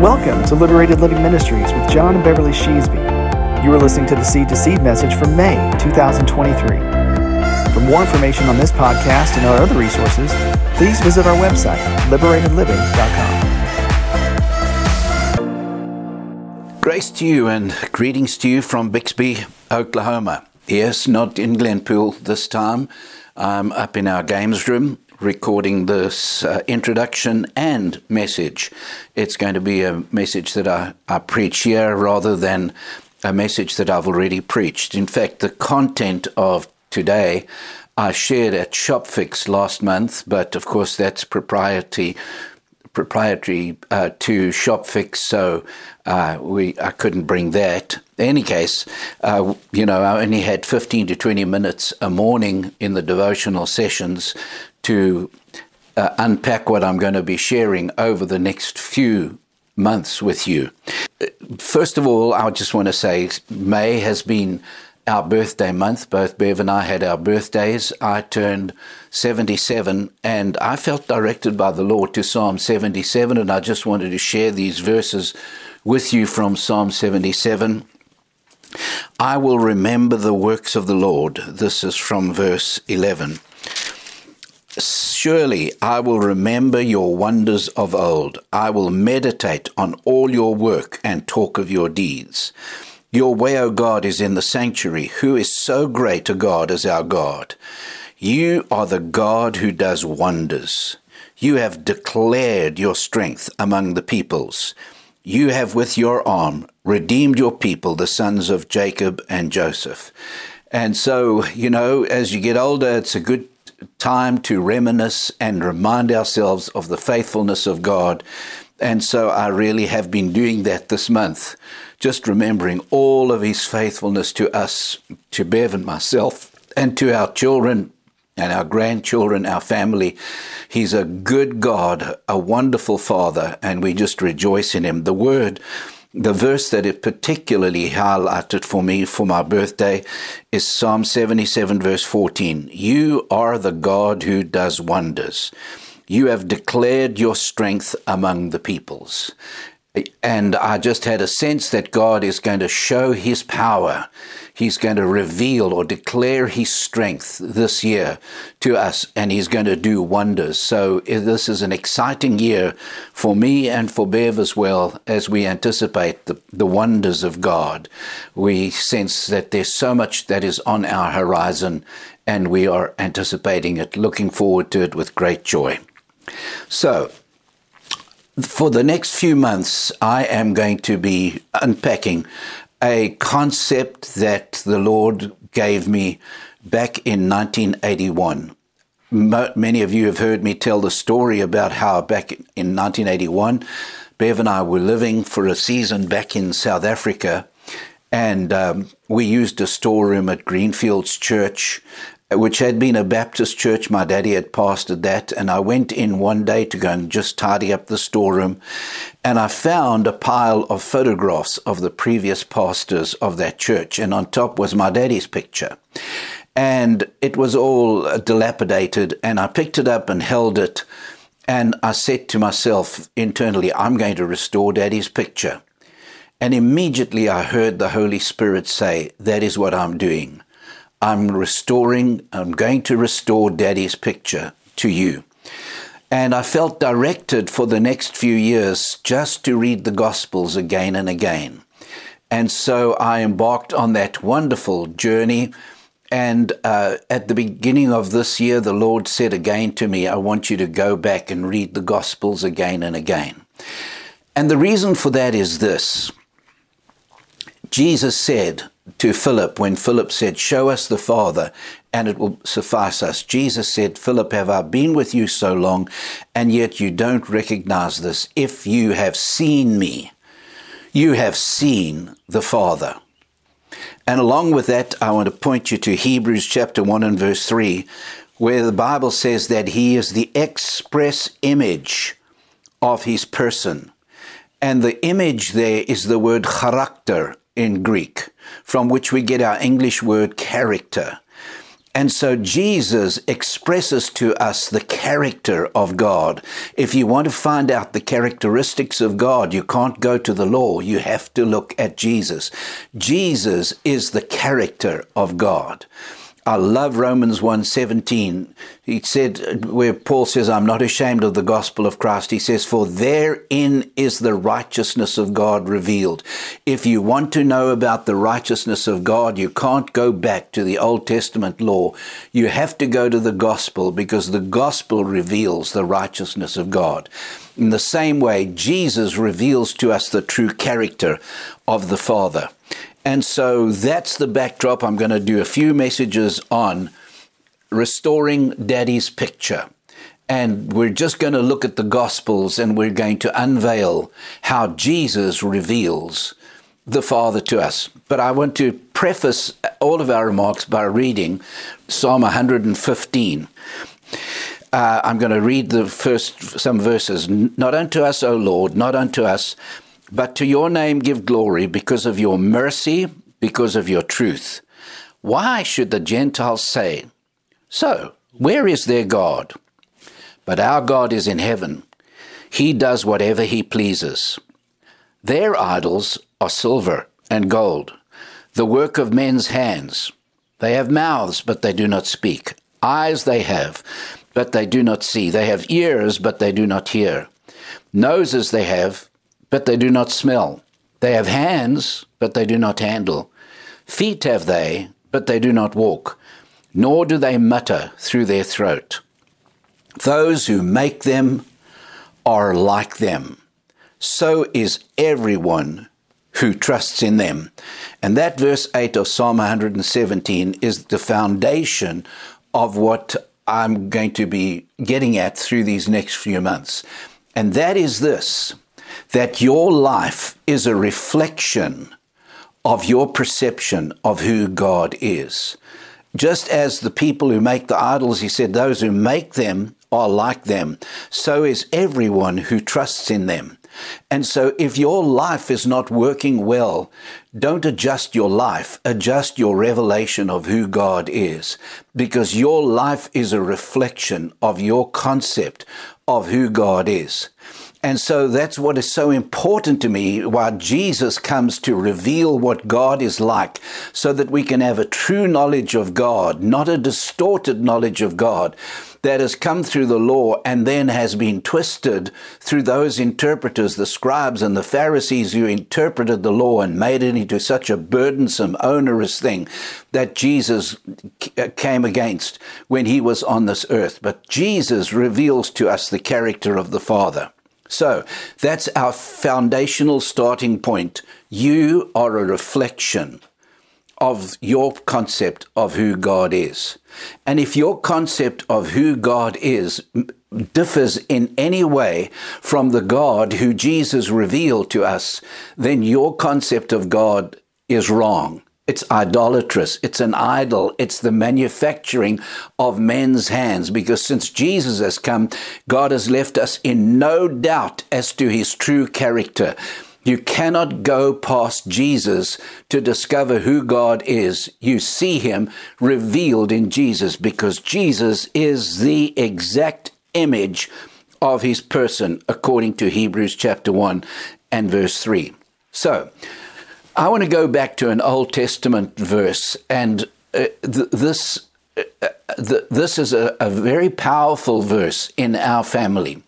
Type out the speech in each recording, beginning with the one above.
Welcome to Liberated Living Ministries with John and Beverly Sheesby. You are listening to Seed message from May 2023. For more information on this podcast and our other resources, please visit our website, liberatedliving.com. Grace to you and greetings to you from Bixby, Oklahoma. Yes, not in Glenpool this time. I'm up in our games room recording this introduction and message. It's going to be a message that I preach here rather than a message that I've already preached. In fact, the content of today I shared at Shopfix last month, but of course that's proprietary to Shopfix, so I couldn't bring that. In any case, I only had 15 to 20 minutes a morning in the devotional sessions to unpack what I'm going to be sharing over the next few months with you. First of all, I just want to say May has been our birthday month. Both Bev and I had our birthdays. I turned 77 and I felt directed by the Lord to Psalm 77, and I just wanted to share these verses with you from Psalm 77. I will remember the works of the Lord. This is from verse 11. Surely I will remember your wonders of old. I will meditate on all your work and talk of your deeds. Your way, O God, is in the sanctuary. Who is so great a God as our God? You are the God who does wonders. You have declared your strength among the peoples. You have with your arm redeemed your people, the sons of Jacob and Joseph. And so, as you get older, it's a good time to reminisce and remind ourselves of the faithfulness of God. And so I really have been doing that this month, just remembering all of his faithfulness to us, to Bev and myself, and to our children and our grandchildren, our family. He's a good God, a wonderful Father, and we just rejoice in him. The verse that it particularly highlighted for me for my birthday is Psalm 77, verse 14. You are the God who does wonders. You have declared your strength among the peoples. And I just had a sense that God is going to show his power. He's going to reveal or declare his strength this year to us, and he's going to do wonders. So this is an exciting year for me and for Bev as well, as we anticipate the wonders of God. We sense that there's so much that is on our horizon, and we are anticipating it, looking forward to it with great joy. So, for the next few months, I am going to be unpacking a concept that the Lord gave me back in 1981. Many of you have heard me tell the story about how back in 1981, Bev and I were living for a season back in South Africa, and we used a storeroom at Greenfields Church, which had been a Baptist church. My daddy had pastored that, and I went in one day to go and just tidy up the storeroom, and I found a pile of photographs of the previous pastors of that church, and on top was my daddy's picture. And it was all dilapidated, and I picked it up and held it, and I said to myself internally, I'm going to restore daddy's picture. And immediately I heard the Holy Spirit say, that is what I'm doing. I'm going to restore daddy's picture to you. And I felt directed for the next few years just to read the Gospels again and again. And so I embarked on that wonderful journey. And at the beginning of this year, the Lord said again to me, I want you to go back and read the Gospels again and again. And the reason for that is this. Jesus said to Philip, when Philip said, show us the Father and it will suffice us. Jesus said, Philip, have I been with you so long and yet you don't recognize this? If you have seen me, you have seen the Father. And along with that, I want to point you to Hebrews chapter 1 and verse 3, where the Bible says that he is the express image of his person. And the image there is the word character in Greek, from which we get our English word character. And so Jesus expresses to us the character of God. If you want to find out the characteristics of God, you can't go to the law. You have to look at Jesus. Jesus is the character of God. I love Romans 1:17. He said, where Paul says, I'm not ashamed of the gospel of Christ. He says, for therein is the righteousness of God revealed. If you want to know about the righteousness of God, you can't go back to the Old Testament law. You have to go to the gospel, because the gospel reveals the righteousness of God. In the same way, Jesus reveals to us the true character of the Father. And so that's the backdrop. I'm going to do a few messages on restoring Daddy's picture. And we're just going to look at the Gospels, and we're going to unveil how Jesus reveals the Father to us. But I want to preface all of our remarks by reading Psalm 115. I'm going to read the first some verses. Not unto us, O Lord, not unto us, but to your name give glory, because of your mercy, because of your truth. Why should the Gentiles say, so, where is their God? But our God is in heaven. He does whatever he pleases. Their idols are silver and gold, the work of men's hands. They have mouths, but they do not speak. Eyes they have, but they do not see. They have ears, but they do not hear. Noses they have, but they do not smell. They have hands, but they do not handle. Feet have they, but they do not walk, nor do they mutter through their throat. Those who make them are like them. So is everyone who trusts in them. And that verse 8 of Psalm 117 is the foundation of what I'm going to be getting at through these next few months. And that is this: that your life is a reflection of your perception of who God is. Just as the people who make the idols, he said, those who make them are like them. So is everyone who trusts in them. And so if your life is not working well, don't adjust your life, adjust your revelation of who God is, because your life is a reflection of your concept of who God is. And so that's what is so important to me, why Jesus comes to reveal what God is like, so that we can have a true knowledge of God, not a distorted knowledge of God that has come through the law and then has been twisted through those interpreters, the scribes and the Pharisees, who interpreted the law and made it into such a burdensome, onerous thing that Jesus came against when he was on this earth. But Jesus reveals to us the character of the Father. So that's our foundational starting point. You are a reflection of your concept of who God is. And if your concept of who God is differs in any way from the God who Jesus revealed to us, then your concept of God is wrong. It's idolatrous. It's an idol. It's the manufacturing of men's hands. Because since Jesus has come, God has left us in no doubt as to his true character. You cannot go past Jesus to discover who God is. You see him revealed in Jesus, because Jesus is the exact image of his person, according to Hebrews chapter 1 and verse 3. So, I want to go back to an Old Testament verse, and this is a very powerful verse in our family.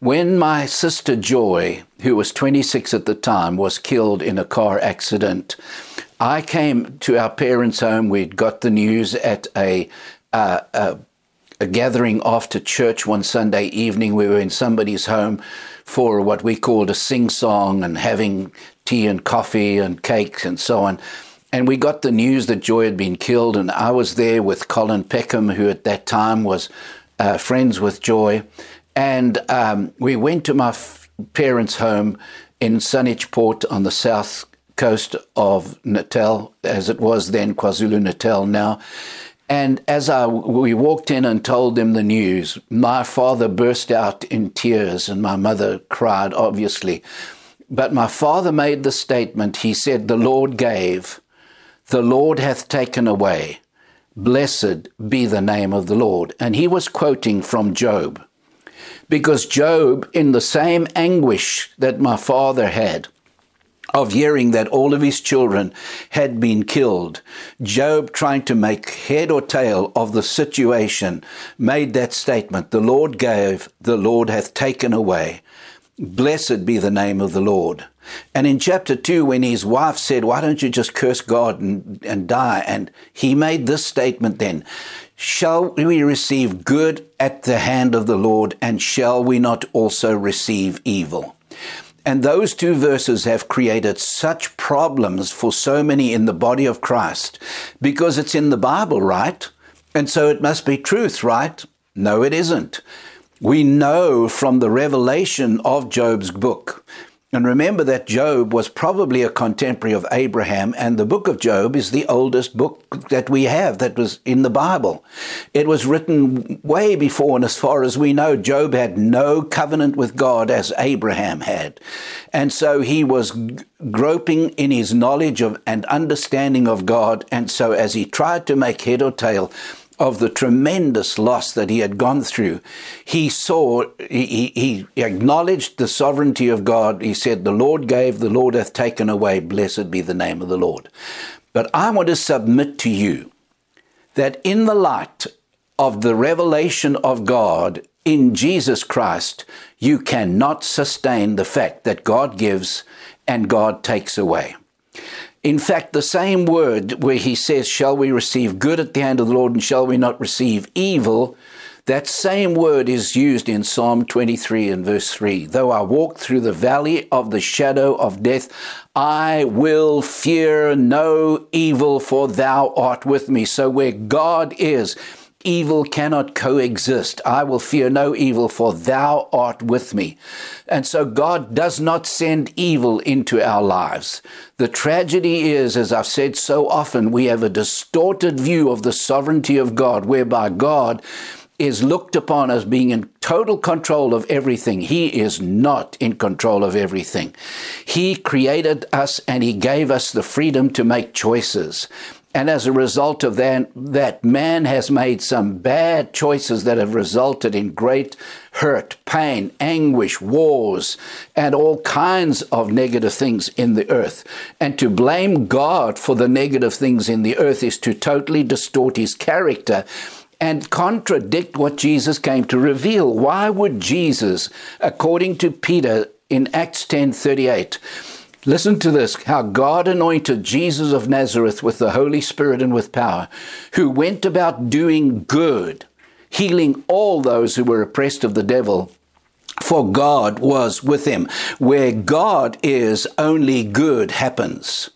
When my sister Joy, who was 26 at the time, was killed in a car accident, I came to our parents' home. We'd got the news at a gathering after church one Sunday evening. We were in somebody's home for what we called a sing-song and having tea and coffee and cakes and so on. And we got the news that Joy had been killed, and I was there with Colin Peckham, who at that time was friends with Joy. And we went to my parents' home in Sunnichport on the south coast of Natal, as it was then, KwaZulu-Natal now. And as we walked in and told them the news, my father burst out in tears and my mother cried, obviously. But my father made the statement. He said, the Lord gave, the Lord hath taken away. Blessed be the name of the Lord. And he was quoting from Job, because Job, in the same anguish that my father had of hearing that all of his children had been killed, Job, trying to make head or tail of the situation, made that statement, "The Lord gave, the Lord hath taken away. Blessed be the name of the Lord." And in chapter 2, when his wife said, "Why don't you just curse God and die?" And he made this statement then, "Shall we receive good at the hand of the Lord, and shall we not also receive evil?" And those two verses have created such problems for so many in the body of Christ, because it's in the Bible, right? And so it must be truth, right? No, it isn't. We know from the revelation of Job's book. And remember that Job was probably a contemporary of Abraham, and the book of Job is the oldest book that we have that was in the Bible. It was written way before, and as far as we know, Job had no covenant with God as Abraham had. And so he was groping in his knowledge of and understanding of God. And so as he tried to make head or tail of the tremendous loss that he had gone through, he acknowledged the sovereignty of God. He said, "The Lord gave, the Lord hath taken away. Blessed be the name of the Lord." But I want to submit to you that in the light of the revelation of God in Jesus Christ, you cannot sustain the fact that God gives and God takes away. In fact, the same word where he says, "Shall we receive good at the hand of the Lord, and shall we not receive evil?" that same word is used in Psalm 23 and verse 3. "Though I walk through the valley of the shadow of death, I will fear no evil, for thou art with me." So where God is, evil cannot coexist. "I will fear no evil, for thou art with me." And so God does not send evil into our lives. The tragedy is, as I've said so often, we have a distorted view of the sovereignty of God, whereby God is looked upon as being in total control of everything. He is not in control of everything. He created us and he gave us the freedom to make choices. And as a result of that, man has made some bad choices that have resulted in great hurt, pain, anguish, wars, and all kinds of negative things in the earth. And to blame God for the negative things in the earth is to totally distort his character and contradict what Jesus came to reveal. Why would Jesus, according to Peter in Acts 10:38, listen to this, how God anointed Jesus of Nazareth with the Holy Spirit and with power, who went about doing good, healing all those who were oppressed of the devil, for God was with him. Where God is, only good happens.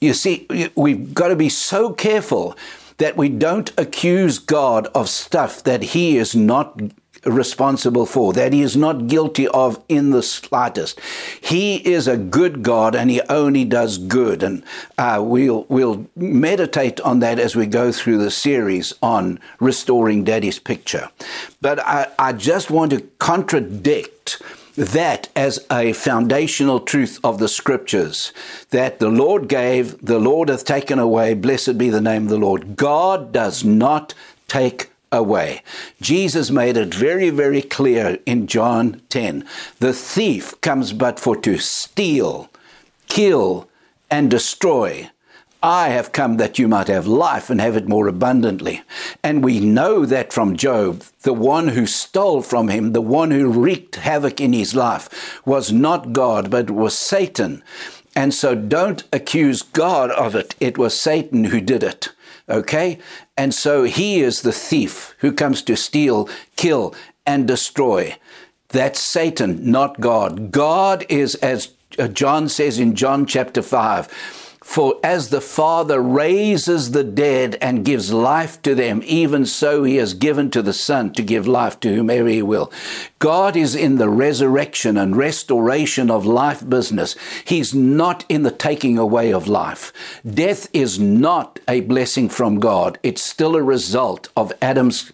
You see, we've got to be so careful that we don't accuse God of stuff that he is not responsible for, that he is not guilty of in the slightest. He is a good God and he only does good. And we'll meditate on that as we go through the series on restoring Daddy's picture. But I just want to contradict that as a foundational truth of the scriptures, that the Lord gave, the Lord hath taken away, blessed be the name of the Lord. God does not take away. Jesus made it very, very clear in John 10. The thief comes but for to steal, kill, and destroy. I have come that you might have life and have it more abundantly. And we know that from Job, the one who stole from him, the one who wreaked havoc in his life was not God, but was Satan. And so don't accuse God of it. It was Satan who did it. Okay? And so he is the thief who comes to steal, kill, and destroy. That's Satan, not God. God is, as John says in John chapter 5, "For as the Father raises the dead and gives life to them, even so he has given to the Son to give life to whomever he will." God is in the resurrection and restoration of life business. He's not in the taking away of life. Death is not a blessing from God. It's still a result of Adam's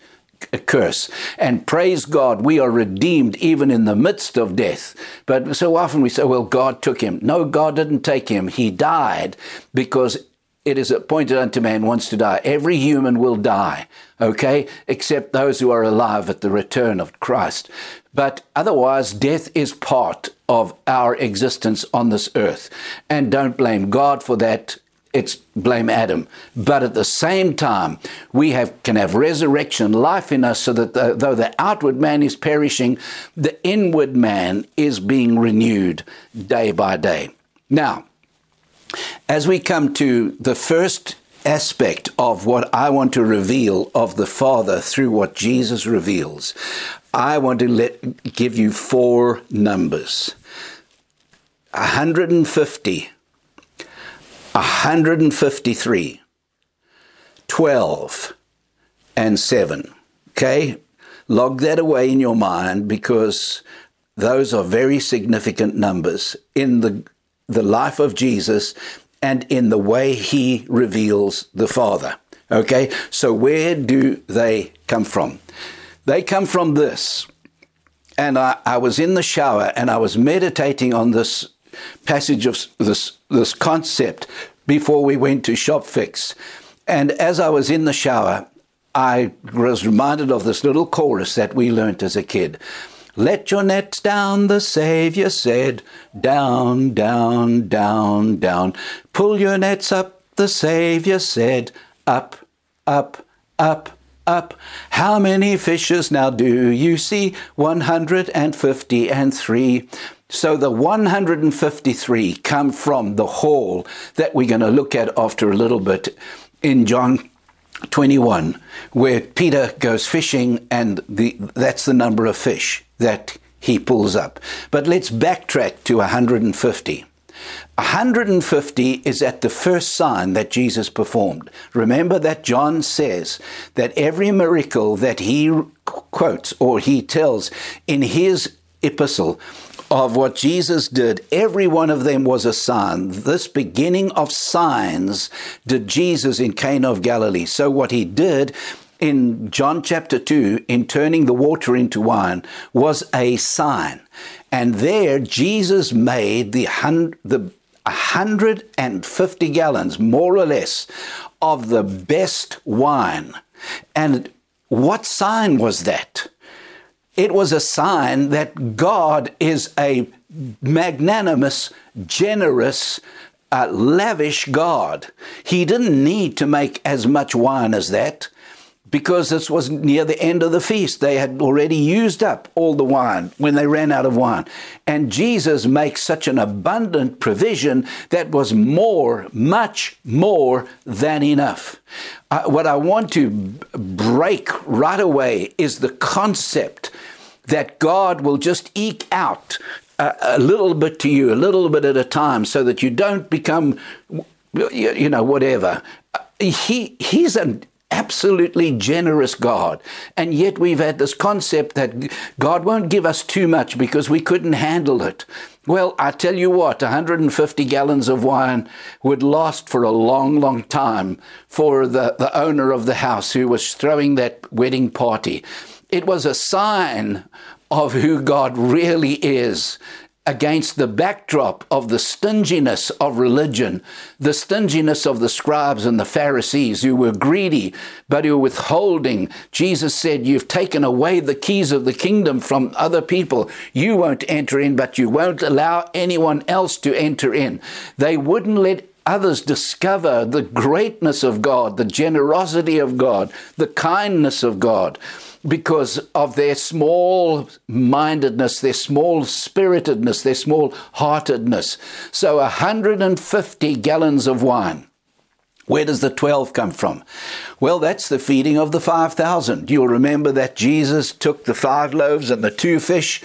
a curse. And praise God, we are redeemed even in the midst of death. But so often we say, well, God took him. No, God didn't take him. He died because it is appointed unto man once to die. Every human will die, okay, except those who are alive at the return of Christ. But otherwise, death is part of our existence on this earth. And don't blame God for that. It's blame Adam. But at the same time, we can have resurrection life in us so that though the outward man is perishing, the inward man is being renewed day by day. Now, as we come to the first aspect of what I want to reveal of the Father through what Jesus reveals, I want to give you four numbers. 150, 153, 12, and 7. Okay? Log that away in your mind because those are very significant numbers in the life of Jesus and in the way he reveals the Father. Okay, so where do they come from? They come from this. And I was in the shower and I was meditating on this passage of this concept before we went to Shopfix. And as I was in the shower, I was reminded of this little chorus that we learnt as a kid. Let your nets down, the Savior said, down, down, down, down. Pull your nets up, the Savior said, up, up, up, up. How many fishes now do you see? 153. So the 153 come from the haul that we're going to look at after a little bit in John 21, where Peter goes fishing, and that's the number of fish that he pulls up. But let's backtrack to 150. 150 is at the first sign that Jesus performed. Remember that John says that every miracle that he quotes or he tells in his epistle of what Jesus did, every one of them was a sign. This beginning of signs did Jesus in Cana of Galilee. So what he did in John chapter 2, in turning the water into wine, was a sign. And there Jesus made the 150 gallons, more or less, of the best wine. And what sign was that? It was a sign that God is a magnanimous, generous, lavish God. He didn't need to make as much wine as that because this was near the end of the feast. They had already used up all the wine when they ran out of wine. And Jesus makes such an abundant provision that was much more than enough. What I want to break right away is the concept that God will just eke out a little bit to you, a little bit at a time, so that you don't become, you know, whatever. He's an absolutely generous God. And yet we've had this concept that God won't give us too much because we couldn't handle it. Well, I tell you what, 150 gallons of wine would last for a long, long time for the owner of the house who was throwing that wedding party. It was a sign of who God really is against the backdrop of the stinginess of religion, the stinginess of the scribes and the Pharisees who were greedy, but who were withholding. Jesus said, you've taken away the keys of the kingdom from other people. You won't enter in, but you won't allow anyone else to enter in. They wouldn't let others discover the greatness of God, the generosity of God, the kindness of God, because of their small-mindedness, their small-spiritedness, their small-heartedness. So 150 gallons of wine. Where does the 12 come from? Well, that's the feeding of the 5,000. You'll remember that Jesus took the 5 loaves and the 2 fish,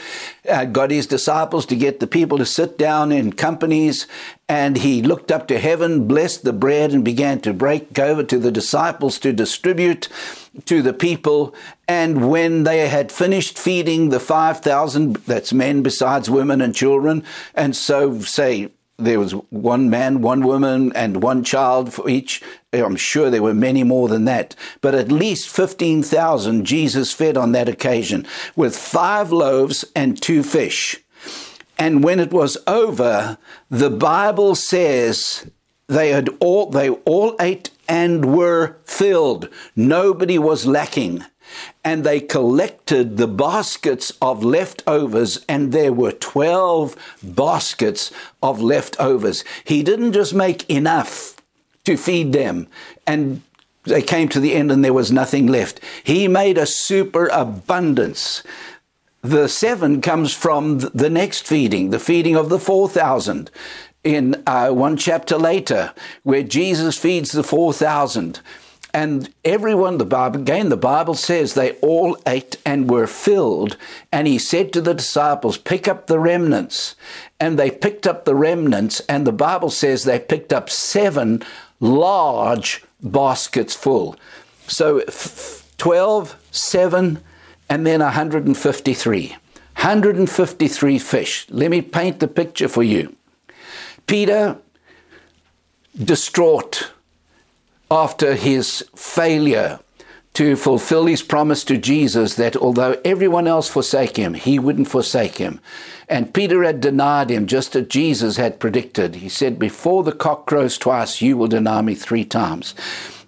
got his disciples to get the people to sit down in companies, and he looked up to heaven, blessed the bread, and began to break over to the disciples to distribute to the people. And when they had finished feeding the 5,000, that's men besides women and children, and so say, there was one man, one woman, and one child for each. I'm sure there were many more than that. But at least 15,000 Jesus fed on that occasion with 5 loaves and 2 fish. And when it was over, the Bible says They all ate and were filled. Nobody was lacking. And they collected the baskets of leftovers, and there were 12 baskets of leftovers. He didn't just make enough to feed them, and they came to the end and there was nothing left. He made a superabundance. The 7 comes from the next feeding, the feeding of the 4,000. In one chapter later, where Jesus feeds the 4,000. And everyone, the Bible says they all ate and were filled. And he said to the disciples, pick up the remnants. And they picked up the remnants. And the Bible says they picked up 7 large baskets full. So 12, 7, and then 153. 153 fish. Let me paint the picture for you. Peter, distraught, after his failure to fulfill his promise to Jesus that although everyone else forsake him, he wouldn't forsake him. And Peter had denied him just as Jesus had predicted. He said, before the cock crows twice, you will deny me 3 times.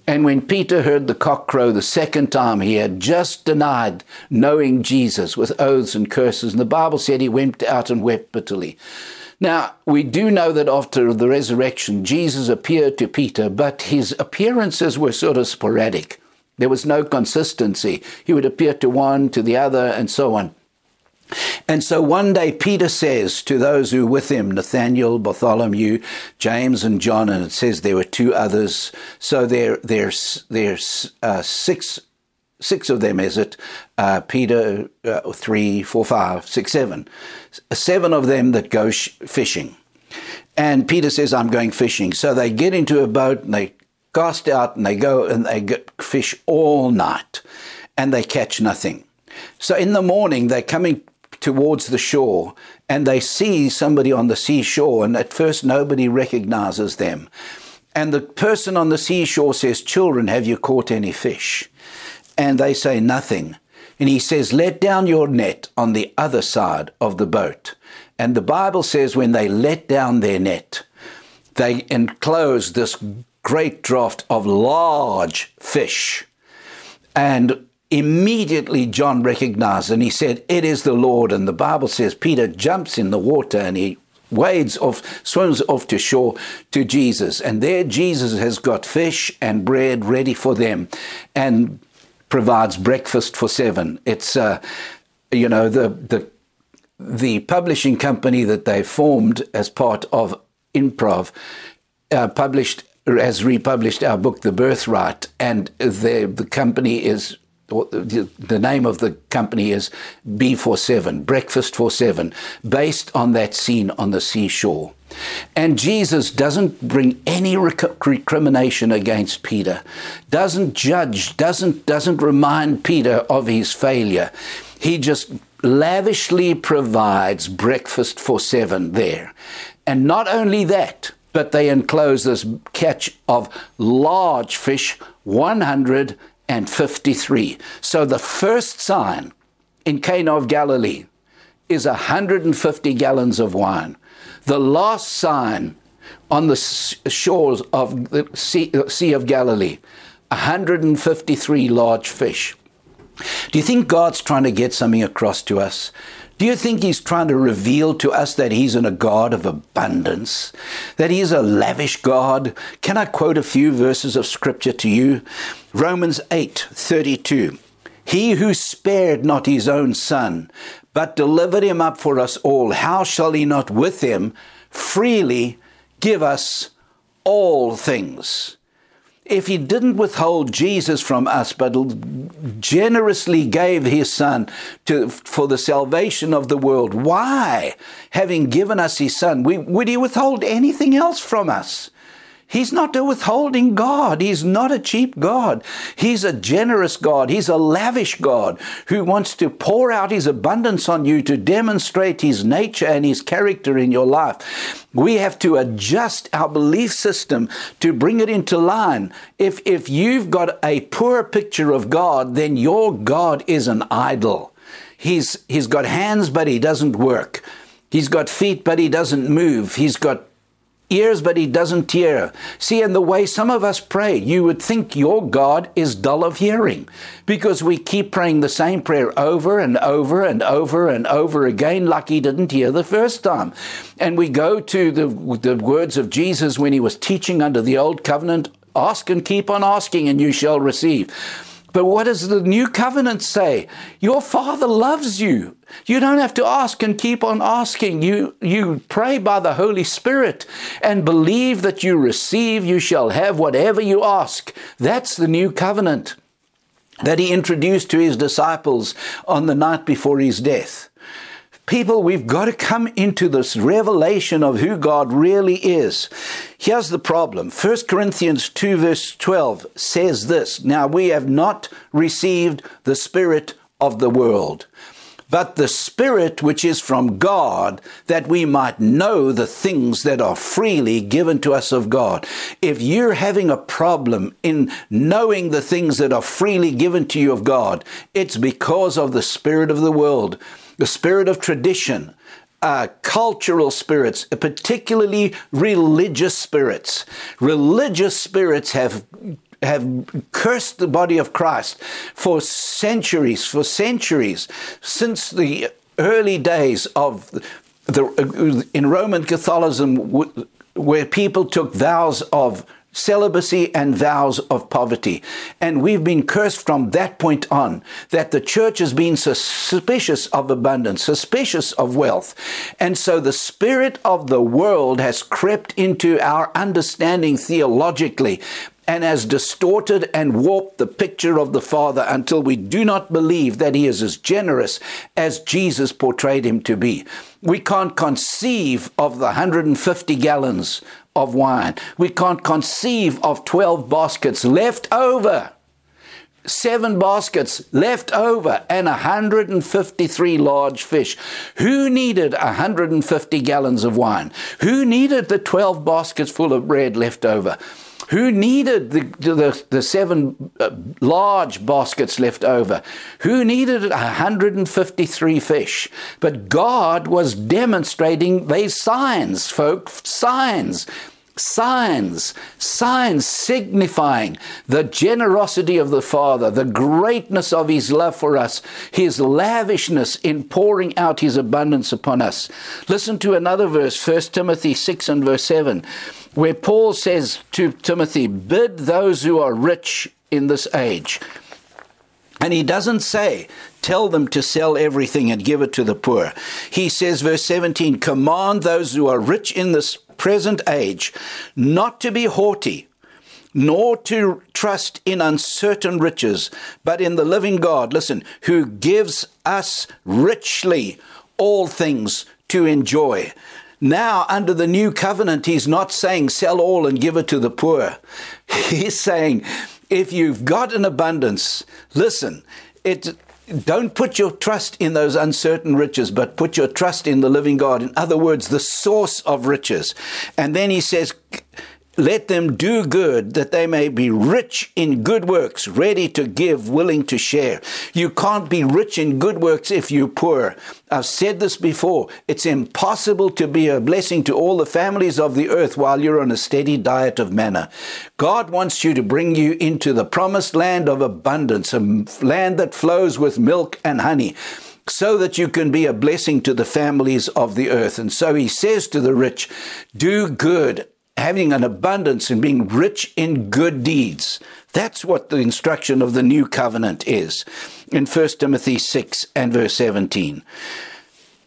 And when Peter heard the cock crow the 2nd time, he had just denied knowing Jesus with oaths and curses. And the Bible said he went out and wept bitterly. Now, we do know that after the resurrection, Jesus appeared to Peter, but his appearances were sort of sporadic. There was no consistency. He would appear to one, to the other, and so on. And so one day Peter says to those who were with him, Nathanael, Bartholomew, James, and John, and it says there were 2 others. So there's 6 of them, is it? Peter, 3, 4, 5, 6, 7. 7 of them that go fishing. And Peter says, I'm going fishing. So they get into a boat and they cast out and they go and they fish all night and they catch nothing. So in the morning, they're coming towards the shore and they see somebody on the seashore, and at first nobody recognizes them. And the person on the seashore says, children, have you caught any fish? And they say nothing. And he says, let down your net on the other side of the boat. And the Bible says when they let down their net, they enclosed this great draught of large fish. And immediately John recognized, and he said, it is the Lord. And the Bible says Peter jumps in the water and he wades off, swims off to shore to Jesus. And there Jesus has got fish and bread ready for them. And provides breakfast for 7. It's, the publishing company that they formed as part of Improv has republished our book, The Birthright, and the name of the company is B47, Breakfast for 7, based on that scene on the seashore. And Jesus doesn't bring any recrimination against Peter, doesn't judge, doesn't remind Peter of his failure. He just lavishly provides breakfast for 7 there. And not only that, but they enclose this catch of large fish, 153. So the first sign in Cana of Galilee is 150 gallons of wine. The last sign on the shores of the Sea of Galilee, 153 large fish. Do you think God's trying to get something across to us? Do you think he's trying to reveal to us that he's a God of abundance, that he is a lavish God? Can I quote a few verses of scripture to you? Romans 8:32. He who spared not his own son, but delivered him up for us all, how shall he not with him freely give us all things? If he didn't withhold Jesus from us, but generously gave his son for the salvation of the world, why, having given us his son, would he withhold anything else from us? He's not a withholding God. He's not a cheap God. He's a generous God. He's a lavish God who wants to pour out his abundance on you to demonstrate his nature and his character in your life. We have to adjust our belief system to bring it into line. If you've got a poor picture of God, then your God is an idol. He's got hands, but he doesn't work. He's got feet, but he doesn't move. He's got ears, but he doesn't hear. See, in the way some of us pray, you would think your God is dull of hearing because we keep praying the same prayer over and over and over and over again like he didn't hear the first time. And we go to the words of Jesus when he was teaching under the old covenant, ask and keep on asking and you shall receive. But what does the new covenant say? Your Father loves you. You don't have to ask and keep on asking. You pray by the Holy Spirit and believe that you receive, you shall have whatever you ask. That's the new covenant that he introduced to his disciples on the night before his death. People, we've got to come into this revelation of who God really is. Here's the problem. 1 Corinthians 2 verse 12 says this, now we have not received the spirit of the world, but the spirit which is from God, that we might know the things that are freely given to us of God. If you're having a problem in knowing the things that are freely given to you of God, it's because of the spirit of the world. The spirit of tradition, cultural spirits, particularly religious spirits. Religious spirits have cursed the body of Christ for centuries, since the early days of in Roman Catholicism, where people took vows of celibacy and vows of poverty. And we've been cursed from that point on, that the church has been suspicious of abundance, suspicious of wealth. And so the spirit of the world has crept into our understanding theologically and has distorted and warped the picture of the Father until we do not believe that he is as generous as Jesus portrayed him to be. We can't conceive of the 150 gallons of wine. We can't conceive of 12 baskets left over, 7 baskets left over, and 153 large fish. Who needed 150 gallons of wine? Who needed the 12 baskets full of bread left over? Who needed the 7 large baskets left over? Who needed 153 fish? But God was demonstrating these signs, folks, signs signifying the generosity of the Father, the greatness of his love for us, his lavishness in pouring out his abundance upon us. Listen to another verse, 1 Timothy 6 and verse 7, where Paul says to Timothy, bid those who are rich in this age. And he doesn't say, tell them to sell everything and give it to the poor. He says, verse 17, command those who are rich in this present age, not to be haughty, nor to trust in uncertain riches, but in the living God, listen, who gives us richly all things to enjoy. Now, under the new covenant, he's not saying sell all and give it to the poor. He's saying, if you've got an abundance, listen, don't put your trust in those uncertain riches, but put your trust in the living God. In other words, the source of riches. And then he says, let them do good, that they may be rich in good works, ready to give, willing to share. You can't be rich in good works if you're poor. I've said this before. It's impossible to be a blessing to all the families of the earth while you're on a steady diet of manna. God wants you to bring you into the promised land of abundance, a land that flows with milk and honey, so that you can be a blessing to the families of the earth. And so he says to the rich, do good, having an abundance and being rich in good deeds. That's what the instruction of the new covenant is in 1 Timothy 6 and verse 17.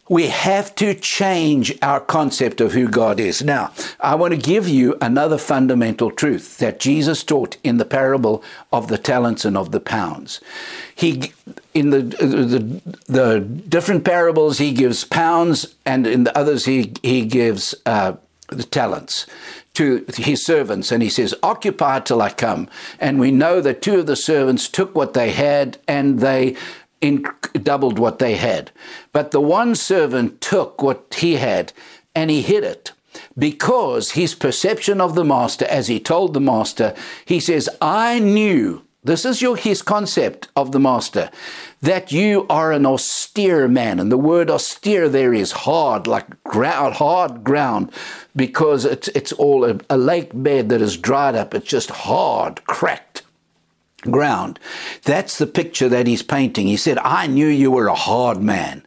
We have to change our concept of who God is. Now, I want to give you another fundamental truth that Jesus taught in the parable of the talents and of the pounds. In the different parables, he gives pounds, and in the others, he gives the talents to his servants, and he says, occupy till I come. And we know that 2 of the servants took what they had and they doubled what they had. But the one servant took what he had and he hid it, because his perception of the master, as he told the master, he says, I knew This is his concept of the master, that you are an austere man. And the word austere there is hard, like ground, hard ground, because it's all a lake bed that is dried up. It's just hard, cracked ground. That's the picture that he's painting. He said, I knew you were a hard man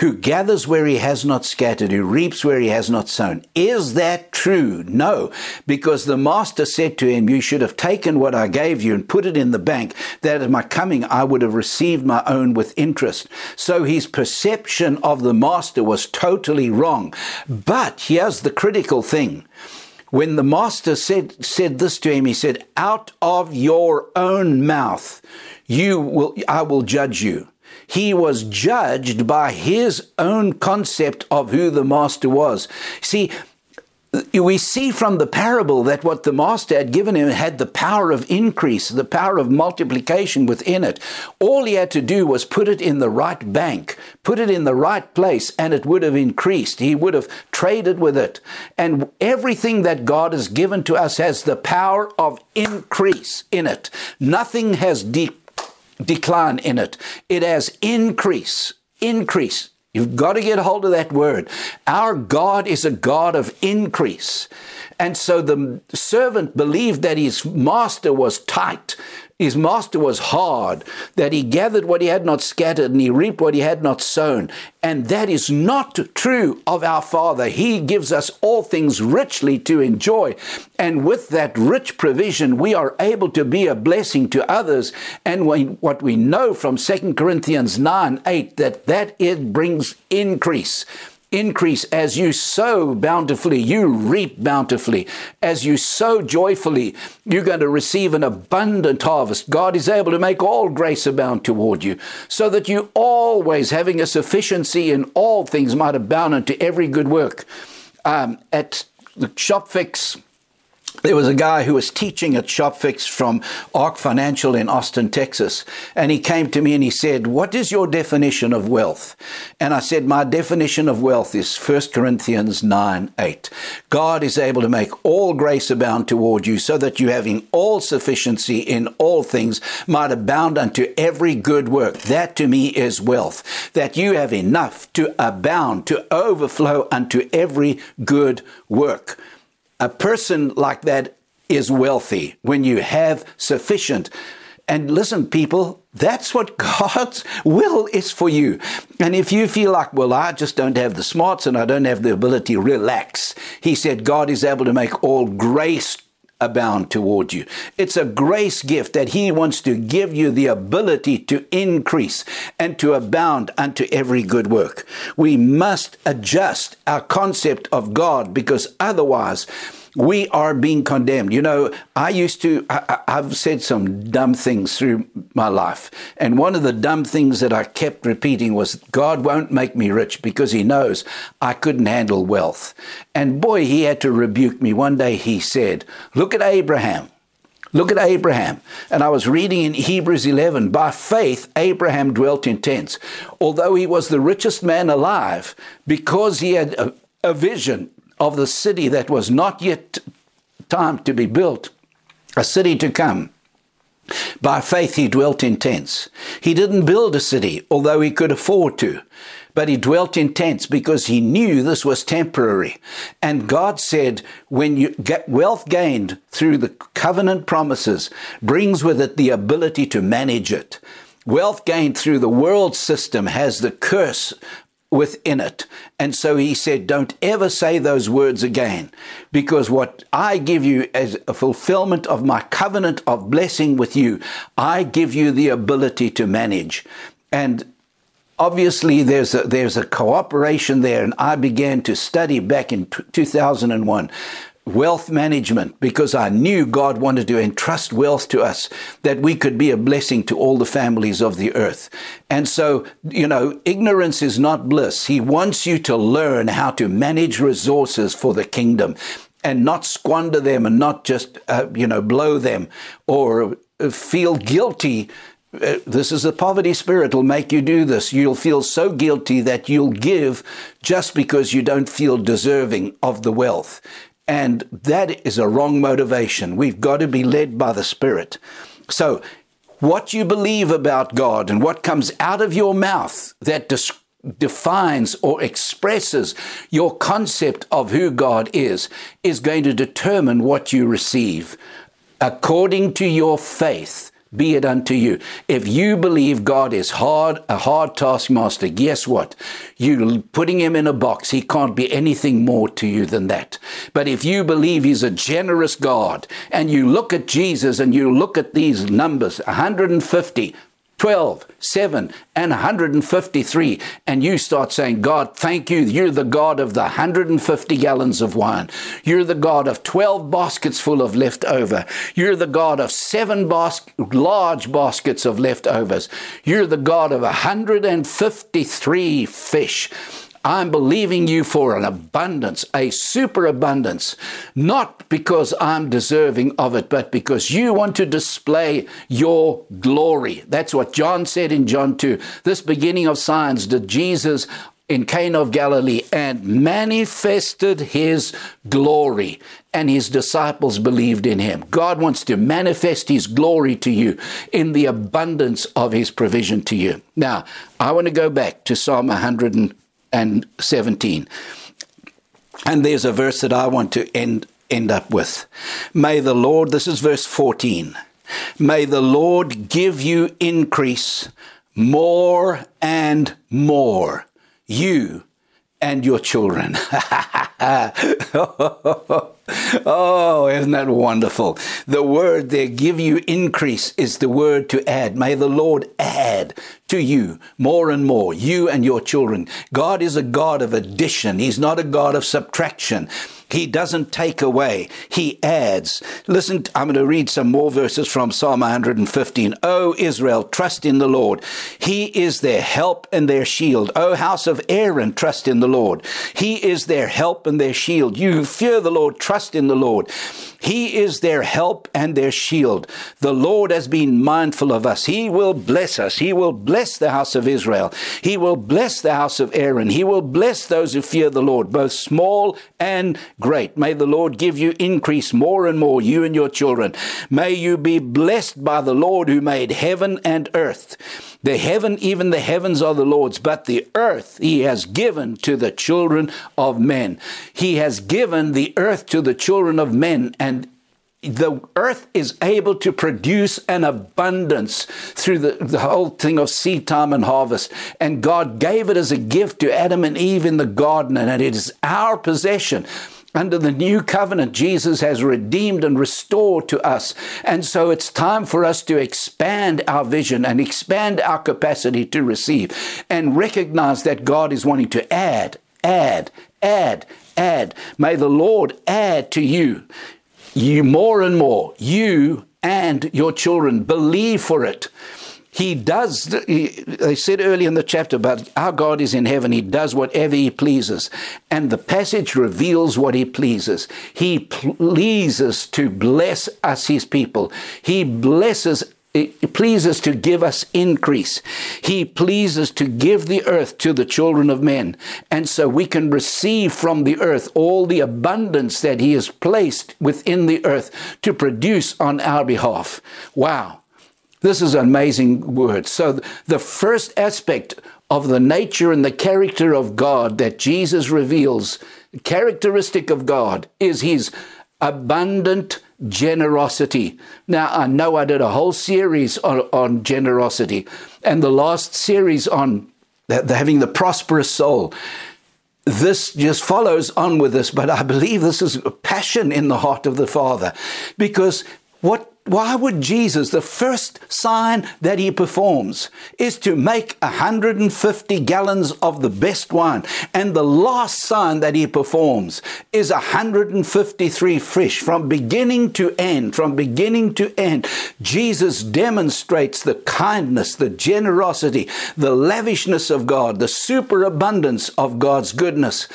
who gathers where he has not scattered, who reaps where he has not sown. Is that true? No, because the master said to him, you should have taken what I gave you and put it in the bank, that at my coming I would have received my own with interest. So his perception of the master was totally wrong. But here's the critical thing. When the master said this to him, he said, out of your own mouth, I will judge you. He was judged by his own concept of who the master was. See, we see from the parable that what the master had given him had the power of increase, the power of multiplication within it. All he had to do was put it in the right bank, put it in the right place, and it would have increased. He would have traded with it. And everything that God has given to us has the power of increase in it. Nothing has decline in it. It has increase. You've got to get hold of that word. Our God is a God of increase. And so the servant believed that his master was tight. His master was hard, that he gathered what he had not scattered and he reaped what he had not sown. And that is not true of our Father. He gives us all things richly to enjoy. And with that rich provision, we are able to be a blessing to others. And what we know from 2 Corinthians 9:8, that it brings increase. Increase. As you sow bountifully, you reap bountifully. As you sow joyfully, you're going to receive an abundant harvest. God is able to make all grace abound toward you, so that you always, having a sufficiency in all things, might abound unto every good work. At the Shopfix, there was a guy who was teaching at Shopfix from Ark Financial in Austin, Texas. And he came to me and he said, what is your definition of wealth? And I said, my definition of wealth is 1 Corinthians 9:8. God is able to make all grace abound toward you, so that you, having all sufficiency in all things, might abound unto every good work. That to me is wealth, that you have enough to abound, to overflow unto every good work. A person like that is wealthy, when you have sufficient. And listen, people, that's what God's will is for you. And if you feel like, well, I just don't have the smarts and I don't have the ability, relax. He said God is able to make all grace abound toward you. It's a grace gift that he wants to give you the ability to increase and to abound unto every good work. We must adjust our concept of God, because otherwise we are being condemned. You know, I've said some dumb things through my life. And one of the dumb things that I kept repeating was, God won't make me rich because he knows I couldn't handle wealth. And boy, he had to rebuke me. One day he said, look at Abraham. And I was reading in Hebrews 11, by faith, Abraham dwelt in tents, although he was the richest man alive, because he had a vision of the city that was not yet time to be built, a city to come. By faith, he dwelt in tents. He didn't build a city, although he could afford to, but he dwelt in tents because he knew this was temporary. And God said, when you get wealth gained through the covenant promises, brings with it the ability to manage it. Wealth gained through the world system has the curse within it. And so he said, don't ever say those words again, because what I give you as a fulfillment of my covenant of blessing with you, I give you the ability to manage. And obviously there's a cooperation there. And I began to study back in 2001, wealth management, because I knew God wanted to entrust wealth to us, that we could be a blessing to all the families of the earth. And so, you know, ignorance is not bliss. He wants you to learn how to manage resources for the kingdom and not squander them and not just, blow them or feel guilty. This is the poverty spirit will make you do this. You'll feel so guilty that you'll give just because you don't feel deserving of the wealth. And that is a wrong motivation. We've got to be led by the Spirit. So What you believe about God and what comes out of your mouth that defines or expresses your concept of who God is going to determine what you receive. According to your faith, be it unto you. If you believe God is a hard taskmaster, guess what? You're putting him in a box. He can't be anything more to you than that. But if you believe he's a generous God, and you look at Jesus and you look at these numbers, 150, 12, 7, and 153, and you start saying, God, thank you. You're the God of the 150 gallons of wine. You're the God of 12 baskets full of leftover. You're the God of 7 large baskets of leftovers. You're the God of 153 fish. I'm believing you for an abundance, a superabundance, not because I'm deserving of it, but because you want to display your glory. That's what John said in John 2. This beginning of signs did Jesus in Cana of Galilee and manifested his glory, and his disciples believed in him. God wants to manifest his glory to you in the abundance of his provision to you. Now, I want to go back to Psalm 117. And there's a verse that I want to end up with. May the Lord, this is verse 14, may the Lord give you increase more and more, you and your children. Oh, isn't that wonderful? The word there, give you increase, is the word to add. May the Lord add to you more and more, you and your children. God is a God of addition. He's not a God of subtraction. He doesn't take away. He adds. Listen, I'm going to read some more verses from Psalm 115. O Israel, trust in the Lord. He is their help and their shield. O house of Aaron, trust in the Lord. He is their help and their shield. You who fear the Lord, trust in the Lord. He is their help and their shield. The Lord has been mindful of us. He will bless us. He will bless the house of Israel. He will bless the house of Aaron. He will bless those who fear the Lord, both small and great. May the Lord give you increase more and more, you and your children. May you be blessed by the Lord who made heaven and earth. The heaven, even the heavens, are the Lord's, but the earth he has given to the children of men. He has given the earth to the children of men, and the earth is able to produce an abundance through the whole thing of seed time and harvest. And God gave it as a gift to Adam and Eve in the garden, and it is our possession. Under the new covenant, Jesus has redeemed and restored to us. And so it's time for us to expand our vision and expand our capacity to receive and recognize that God is wanting to add. May the Lord add to you more and more, you and your children. Believe for it. He does, they said earlier in the chapter about our God is in heaven. He does whatever he pleases. And the passage reveals what he pleases. He pleases to bless us, his people. He pleases to give us increase. He pleases to give the earth to the children of men. And so we can receive from the earth all the abundance that he has placed within the earth to produce on our behalf. Wow. This is an amazing word. So the first aspect of the nature and the character of God that Jesus reveals, characteristic of God, is his abundant generosity. Now, I know I did a whole series on generosity, and the last series on having the prosperous soul. This just follows on with this, but I believe this is a passion in the heart of the Father, because why would Jesus, the first sign that he performs is to make 150 gallons of the best wine, and the last sign that he performs is 153 fish. From beginning to end, Jesus demonstrates the kindness, the generosity, the lavishness of God, the superabundance of God's goodness.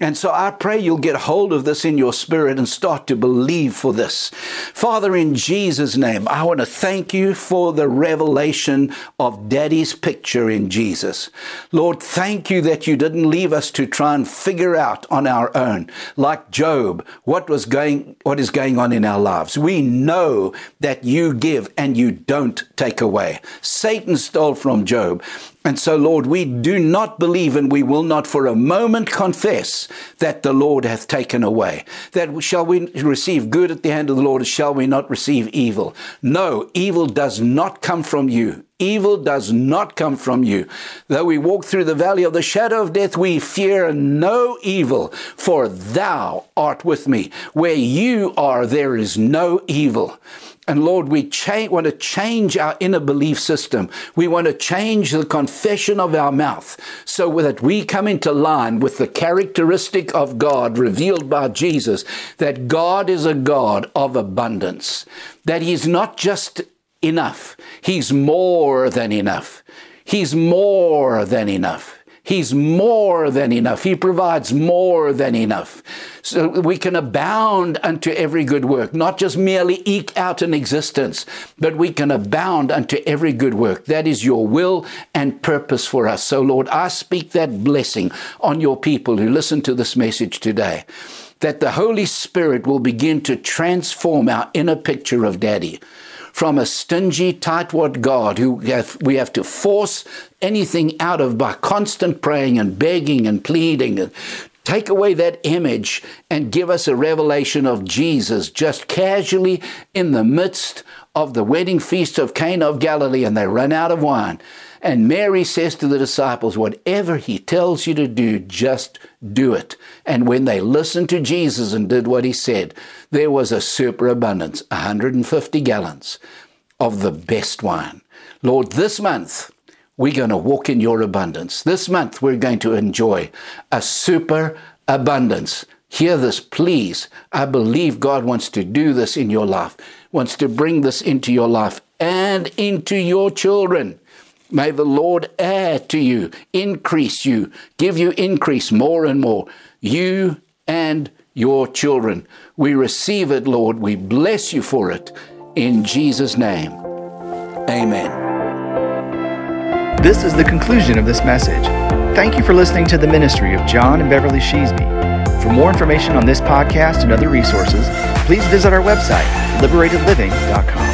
And so I pray you'll get hold of this in your spirit and start to believe for this. Father, in Jesus' name, I want to thank you for the revelation of Daddy's picture in Jesus. Lord, thank you that you didn't leave us to try and figure out on our own, like Job, what is going on in our lives. We know that you give and you don't take away. Satan stole from Job. And so, Lord, we do not believe and we will not for a moment confess that the Lord hath taken away. That shall we receive good at the hand of the Lord, shall we not receive evil? No, evil does not come from you. Evil does not come from you. Though we walk through the valley of the shadow of death, we fear no evil, for thou art with me. Where you are, there is no evil. And Lord, we want to change our inner belief system. We want to change the confession of our mouth so that we come into line with the characteristic of God revealed by Jesus, that God is a God of abundance, that he's not just enough. He's more than enough. He's more than enough. He's more than enough. He provides more than enough. So we can abound unto every good work, not just merely eke out an existence, but we can abound unto every good work. That is your will and purpose for us. So, Lord, I speak that blessing on your people who listen to this message today, that the Holy Spirit will begin to transform our inner picture of Daddy from a stingy, tightwad God who we have to force anything out of by constant praying and begging and pleading. And take away that image and give us a revelation of Jesus just casually in the midst of the wedding feast of Cana of Galilee, and they run out of wine. And Mary says to the disciples, whatever he tells you to do, just do it. And when they listened to Jesus and did what he said, there was a superabundance, 150 gallons of the best wine. Lord, this month, we're going to walk in your abundance. This month, we're going to enjoy a superabundance. Hear this, please. I believe God wants to do this in your life, wants to bring this into your life and into your children. May the Lord add to you, increase you, give you increase more and more, you and your children. We receive it, Lord. We bless you for it. In Jesus' name, amen. This is the conclusion of this message. Thank you for listening to the ministry of John and Beverly Sheesby. For more information on this podcast and other resources, please visit our website, liberatedliving.com.